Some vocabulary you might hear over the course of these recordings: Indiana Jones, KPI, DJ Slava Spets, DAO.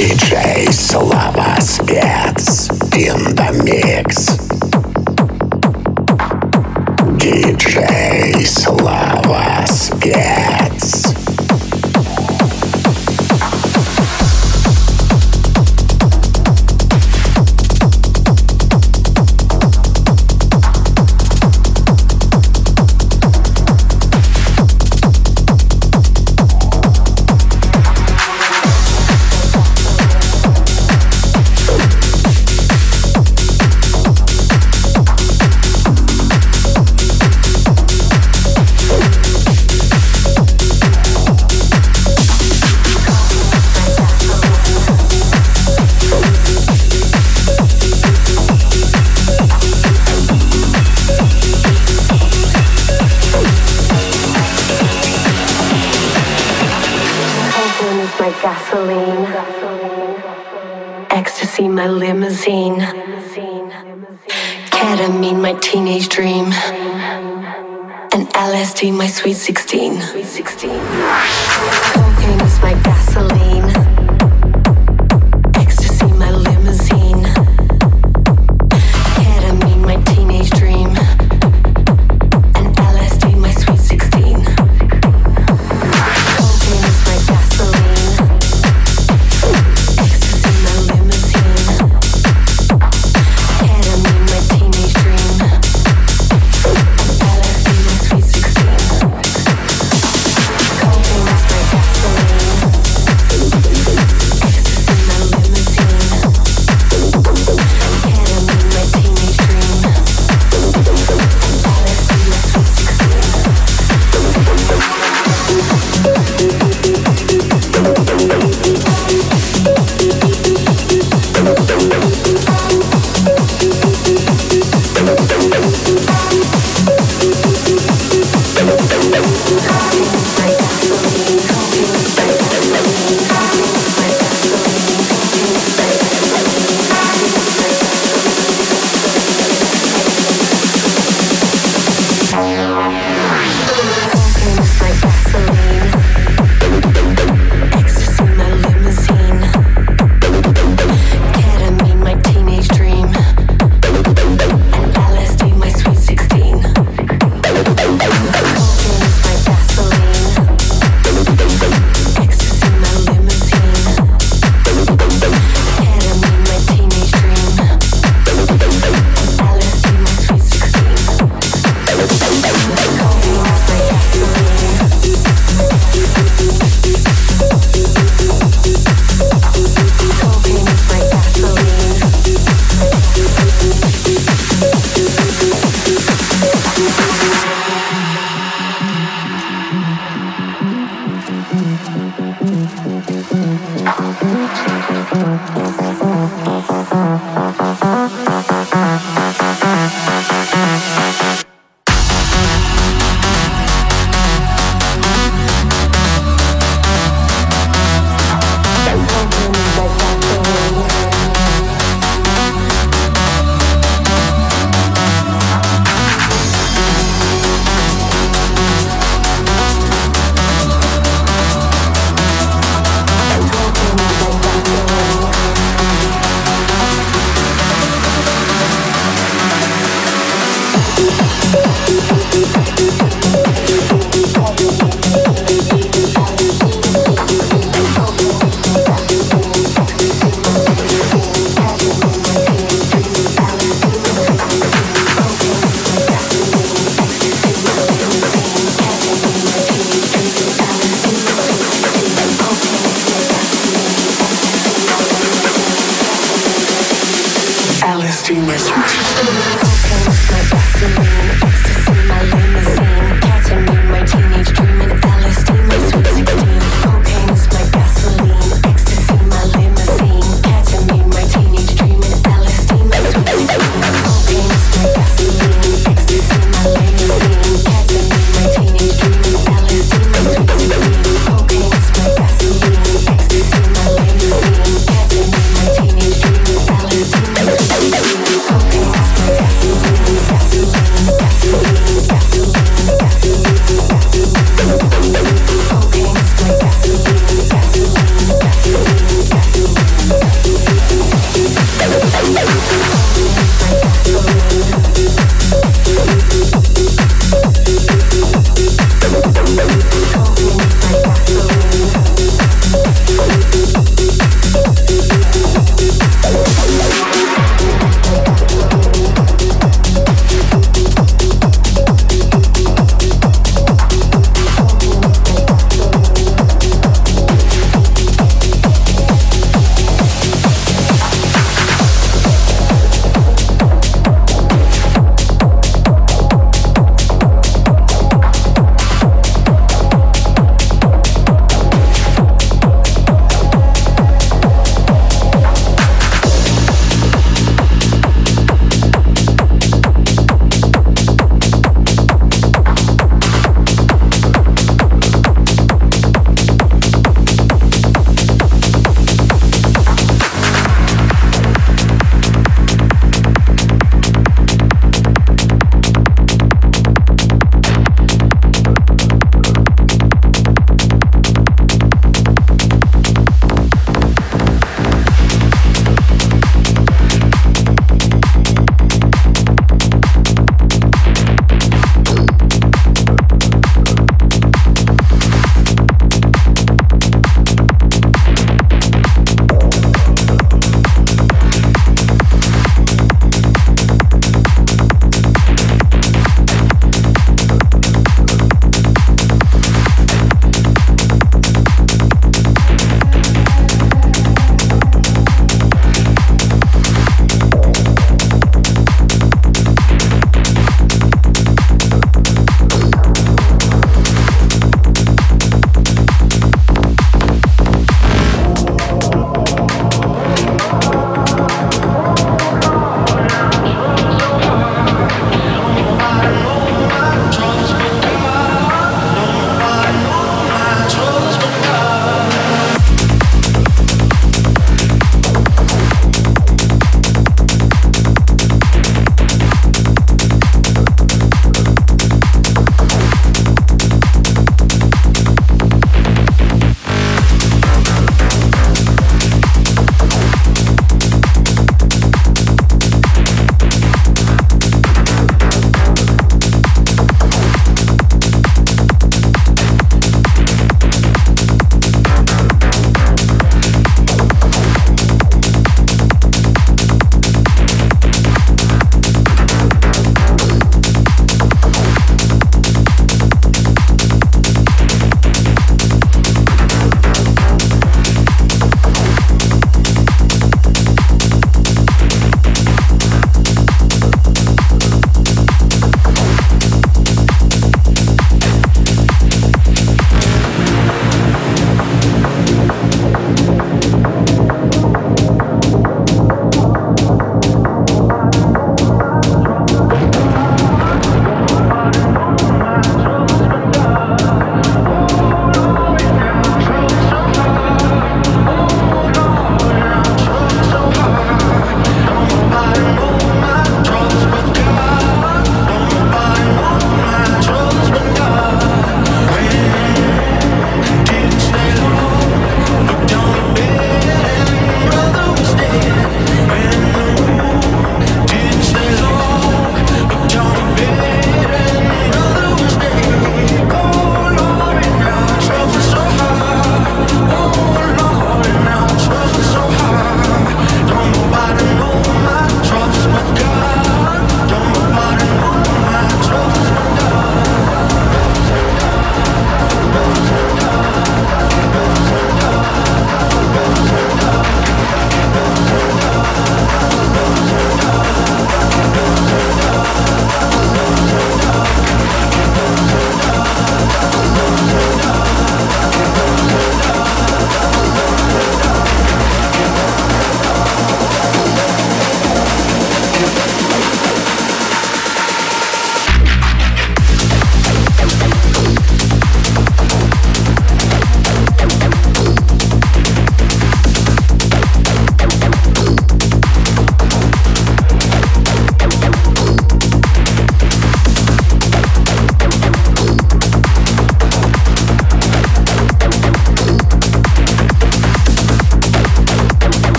DJ Slava Spets in the mix. DJ Slava Spets. My limousine, ketamine, my teenage dream, and LSD, my sweet 16. Cocaine is my gasoline, ecstasy, my limousine, ketamine, my teenage dream, and LSD, my sweet 16. Cocaine is my gasoline.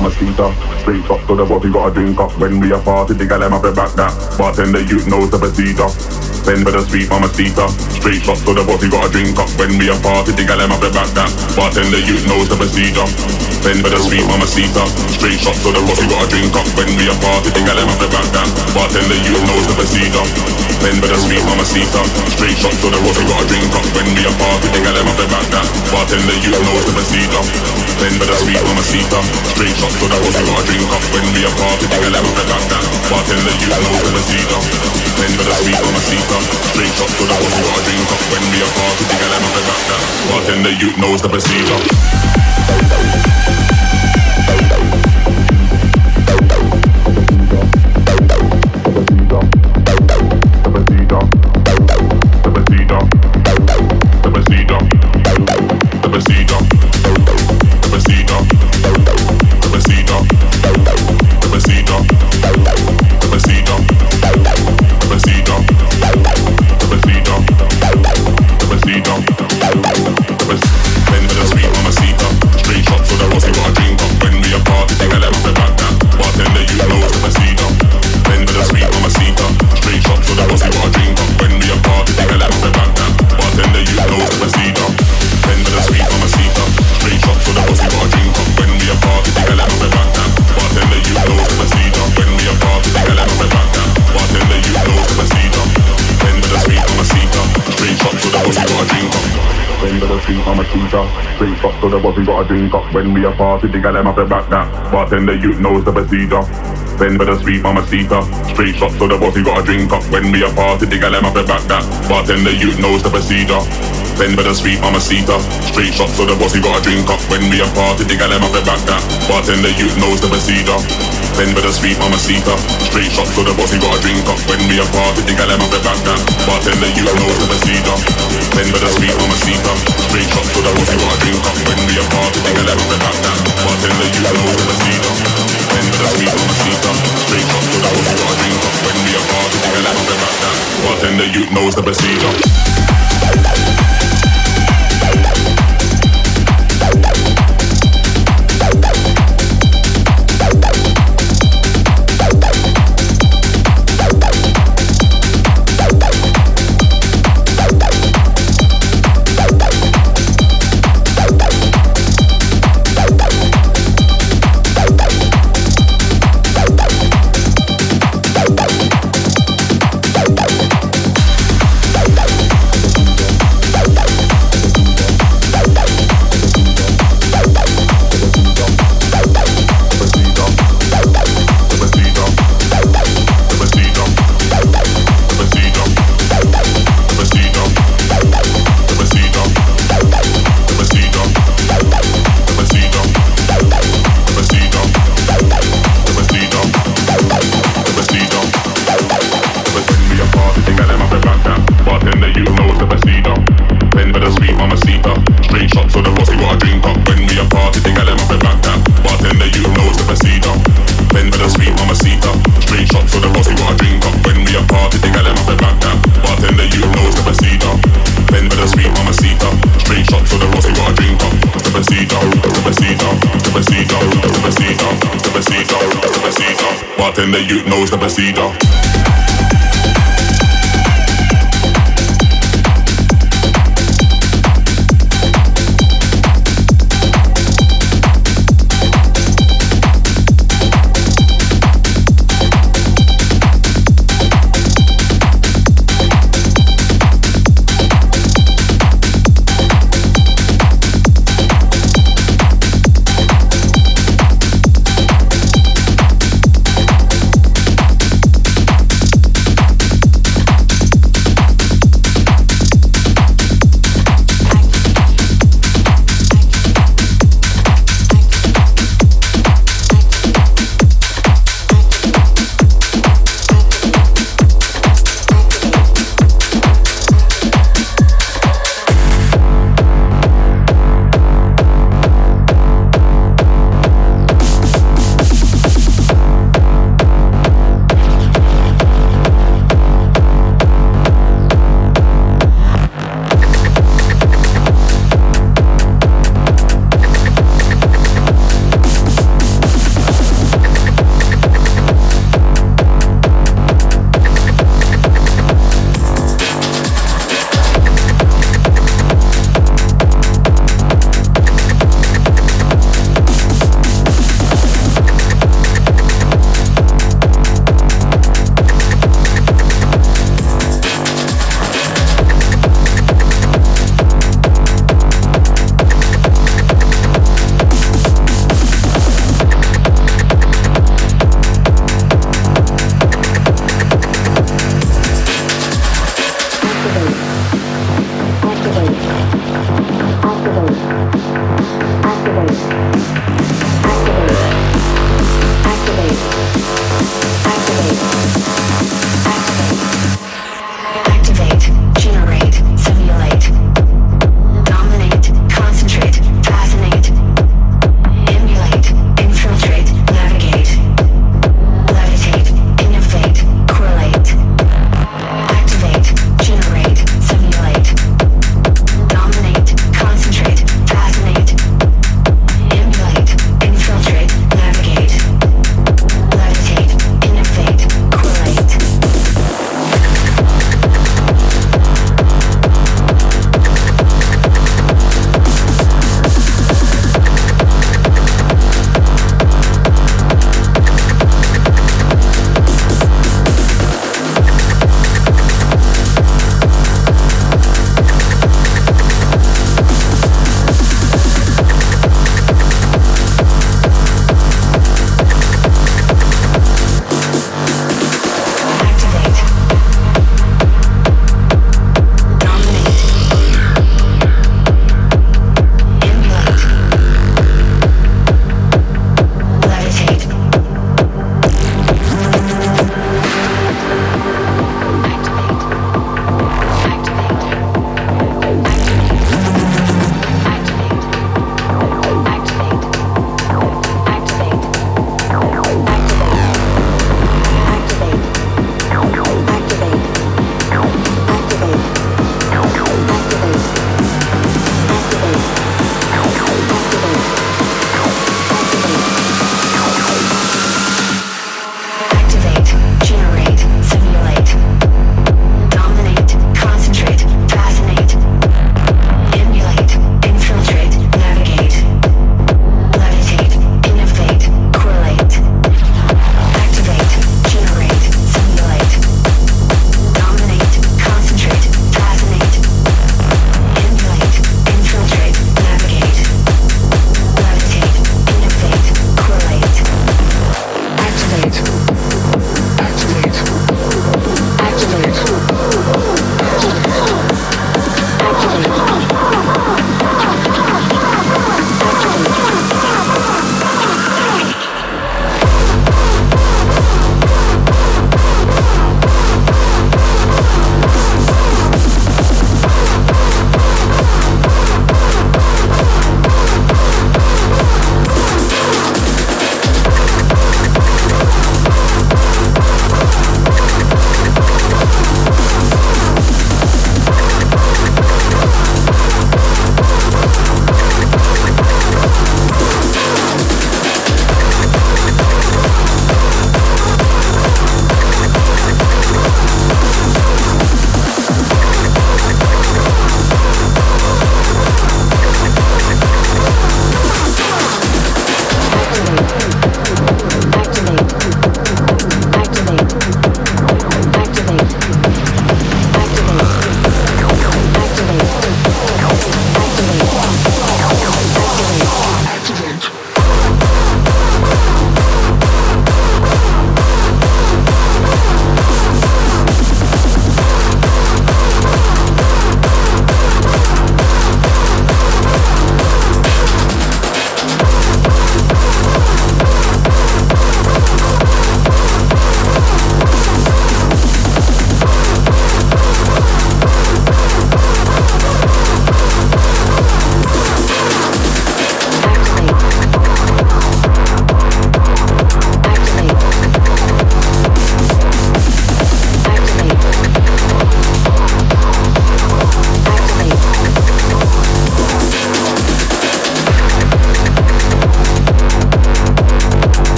I'm a streeter. Straight up to the what we got a drink up. When we a party, the gal I'm up back that. Bartender, you know the procedure. Send for the sweet, I'm a streeter. Straight up to the what we got a drink up. When we a party, the gal I'm up back that. Bartender, you know the procedure. Send for the sweet, I'm a streeter. Straight up to the what we got a drink up. When we a party, the gal I'm up back that. Bartender, you know the procedure. Send for the sweet, I'm a streeter. Straight up to the what we got a drink up. When we a party, the gal I'm up back that. Bartender, you know the procedure. Send for the sweet, I'm a streeter. Straight shots to the horse, we got a drink up. When we a party, take a lap of the back down. Bartender, you know the procedure. Then for the sweet, I'm a seeker. Straight shots to the horse, we got a drink up. When we a party, take a lap of the back down. Bartender, you know the procedure. When we a party, they got them up the back that. Bartender, you know the procedure. Send for the sweet, I'm a seeker. Straight shots to the boss, you got a drink up. When we a party, they got them up the back that. Bartender, you know the procedure. Send for the sweet, I'm a seeker. Straight shots to the boss, you got a drink up. When we a party, they got them up the back that. Bartender, you know the procedure. Send for the sweet, I'm a seeker. Straight shots to the boss, you got a drink up. When we a party, they got them up the back that. Bartender, you know the procedure. Send for the sweet, I'm a seeker. Straight shots to the boss, you got a drink up. When we a party, they got them up the back that. Bartender, you know the procedure. Send for the sweet, I'm a seeker. Straight shots to the boss, you got a drink up. When we a party, they got them up the back that. Bartender, you know the procedure. Bartender, you know the procedure.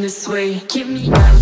feeling this way. Give me out.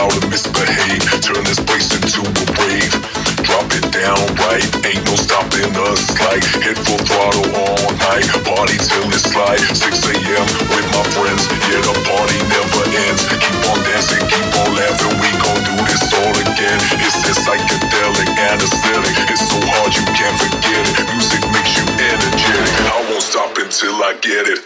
proud to misbehave. Turn this place into a rave. Drop it down right, ain't no stopping us. Like hit full throttle all night, party till it slide. 6 a.m. with my friends, yeah the party never ends. Keep on dancing, keep on laughing, we gon' do this all again. It's that psychedelic anesthetic, it's so hard you can't forget it. Music makes you energetic. I won't stop until I get it.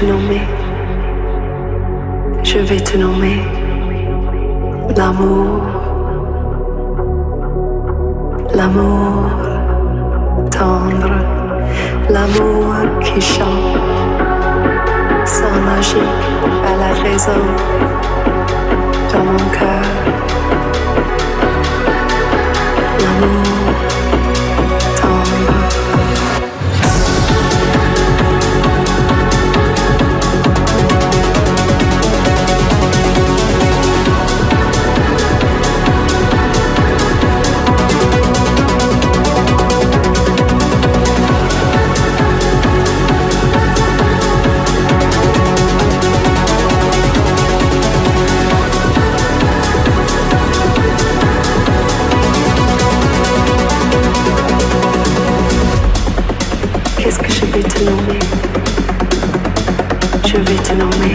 te nommer, je vais te nommer l'amour, l'amour tendre, l'amour qui chante sans logique à la raison dans mon cœur, l'amour tendre. Je vais te nommer l'amour,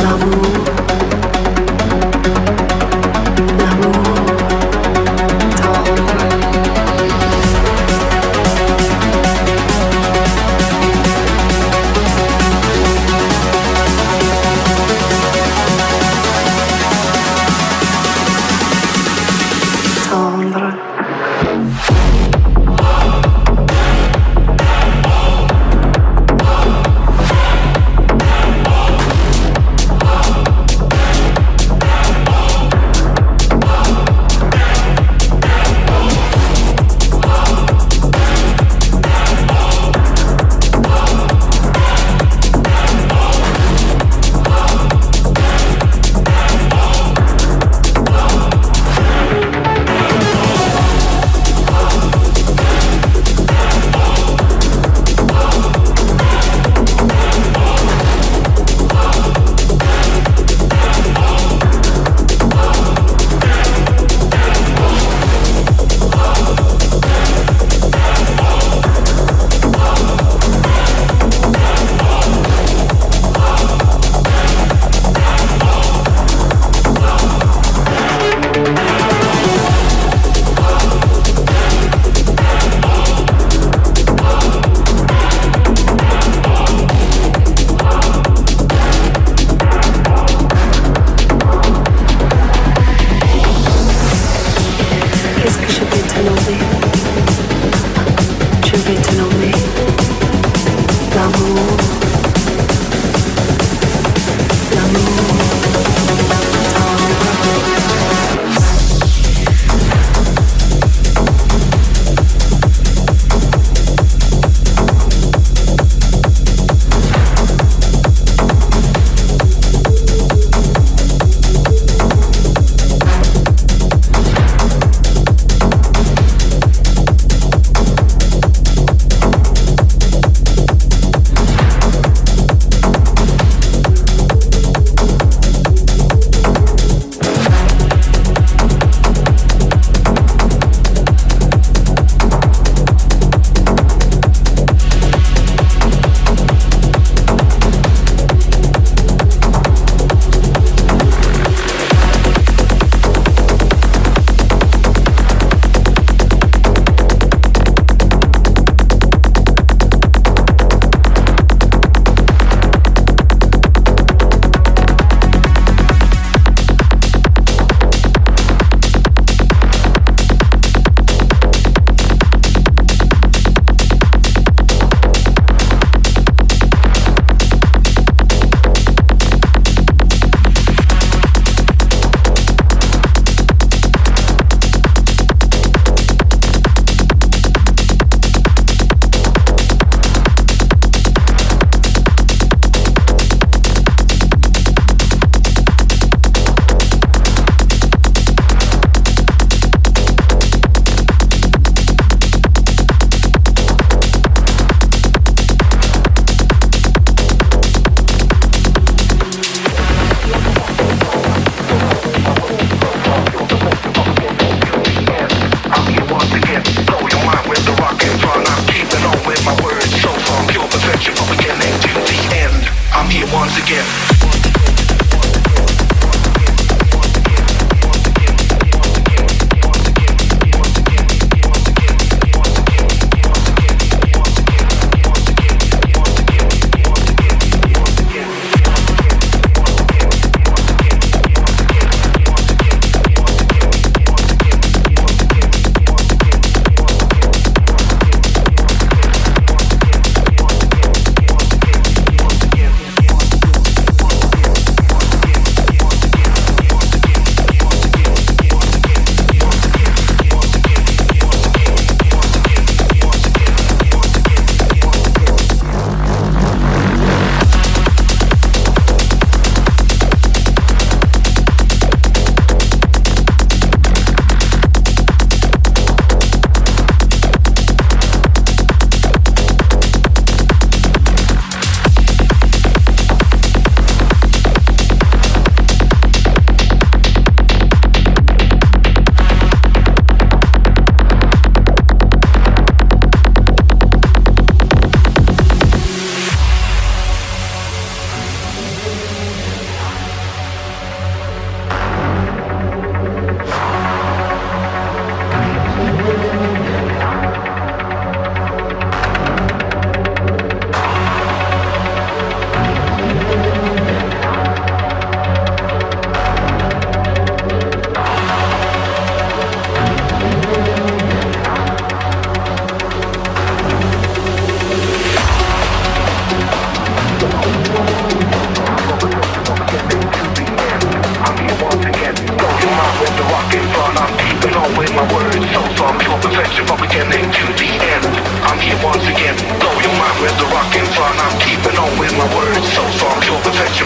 l'amour tendre.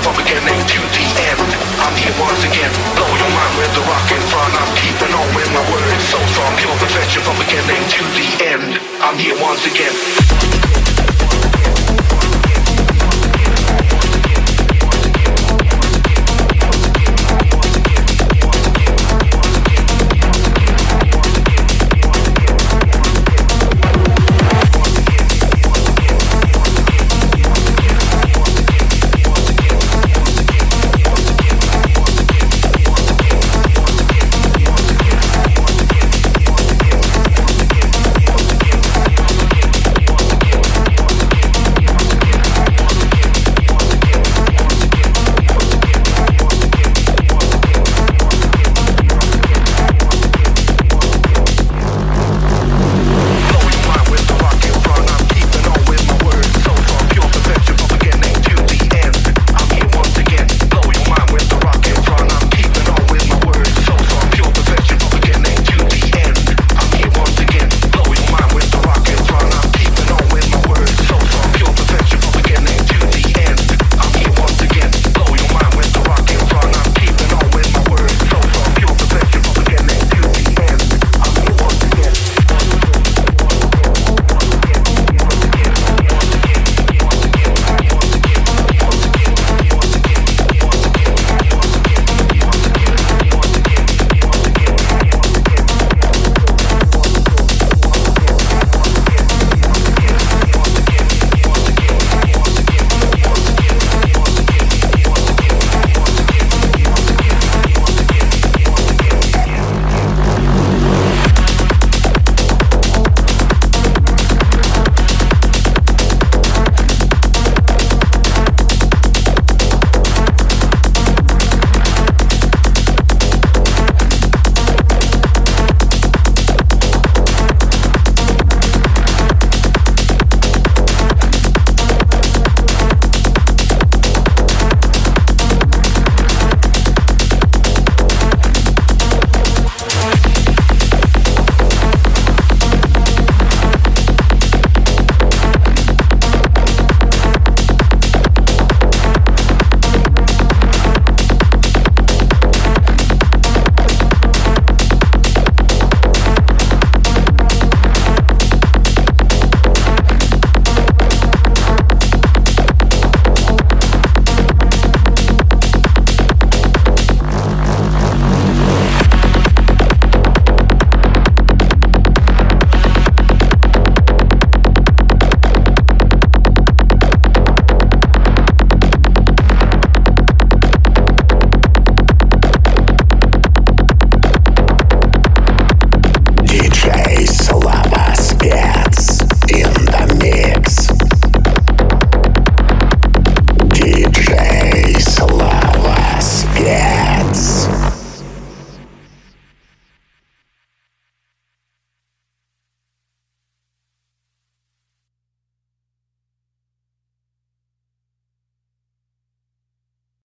motherfucker named QTN. I'm here once again, blow your mind with the rock in front. I'm keeping on with my words so strong. You're the fetcher from again named QTN. I'm here once again.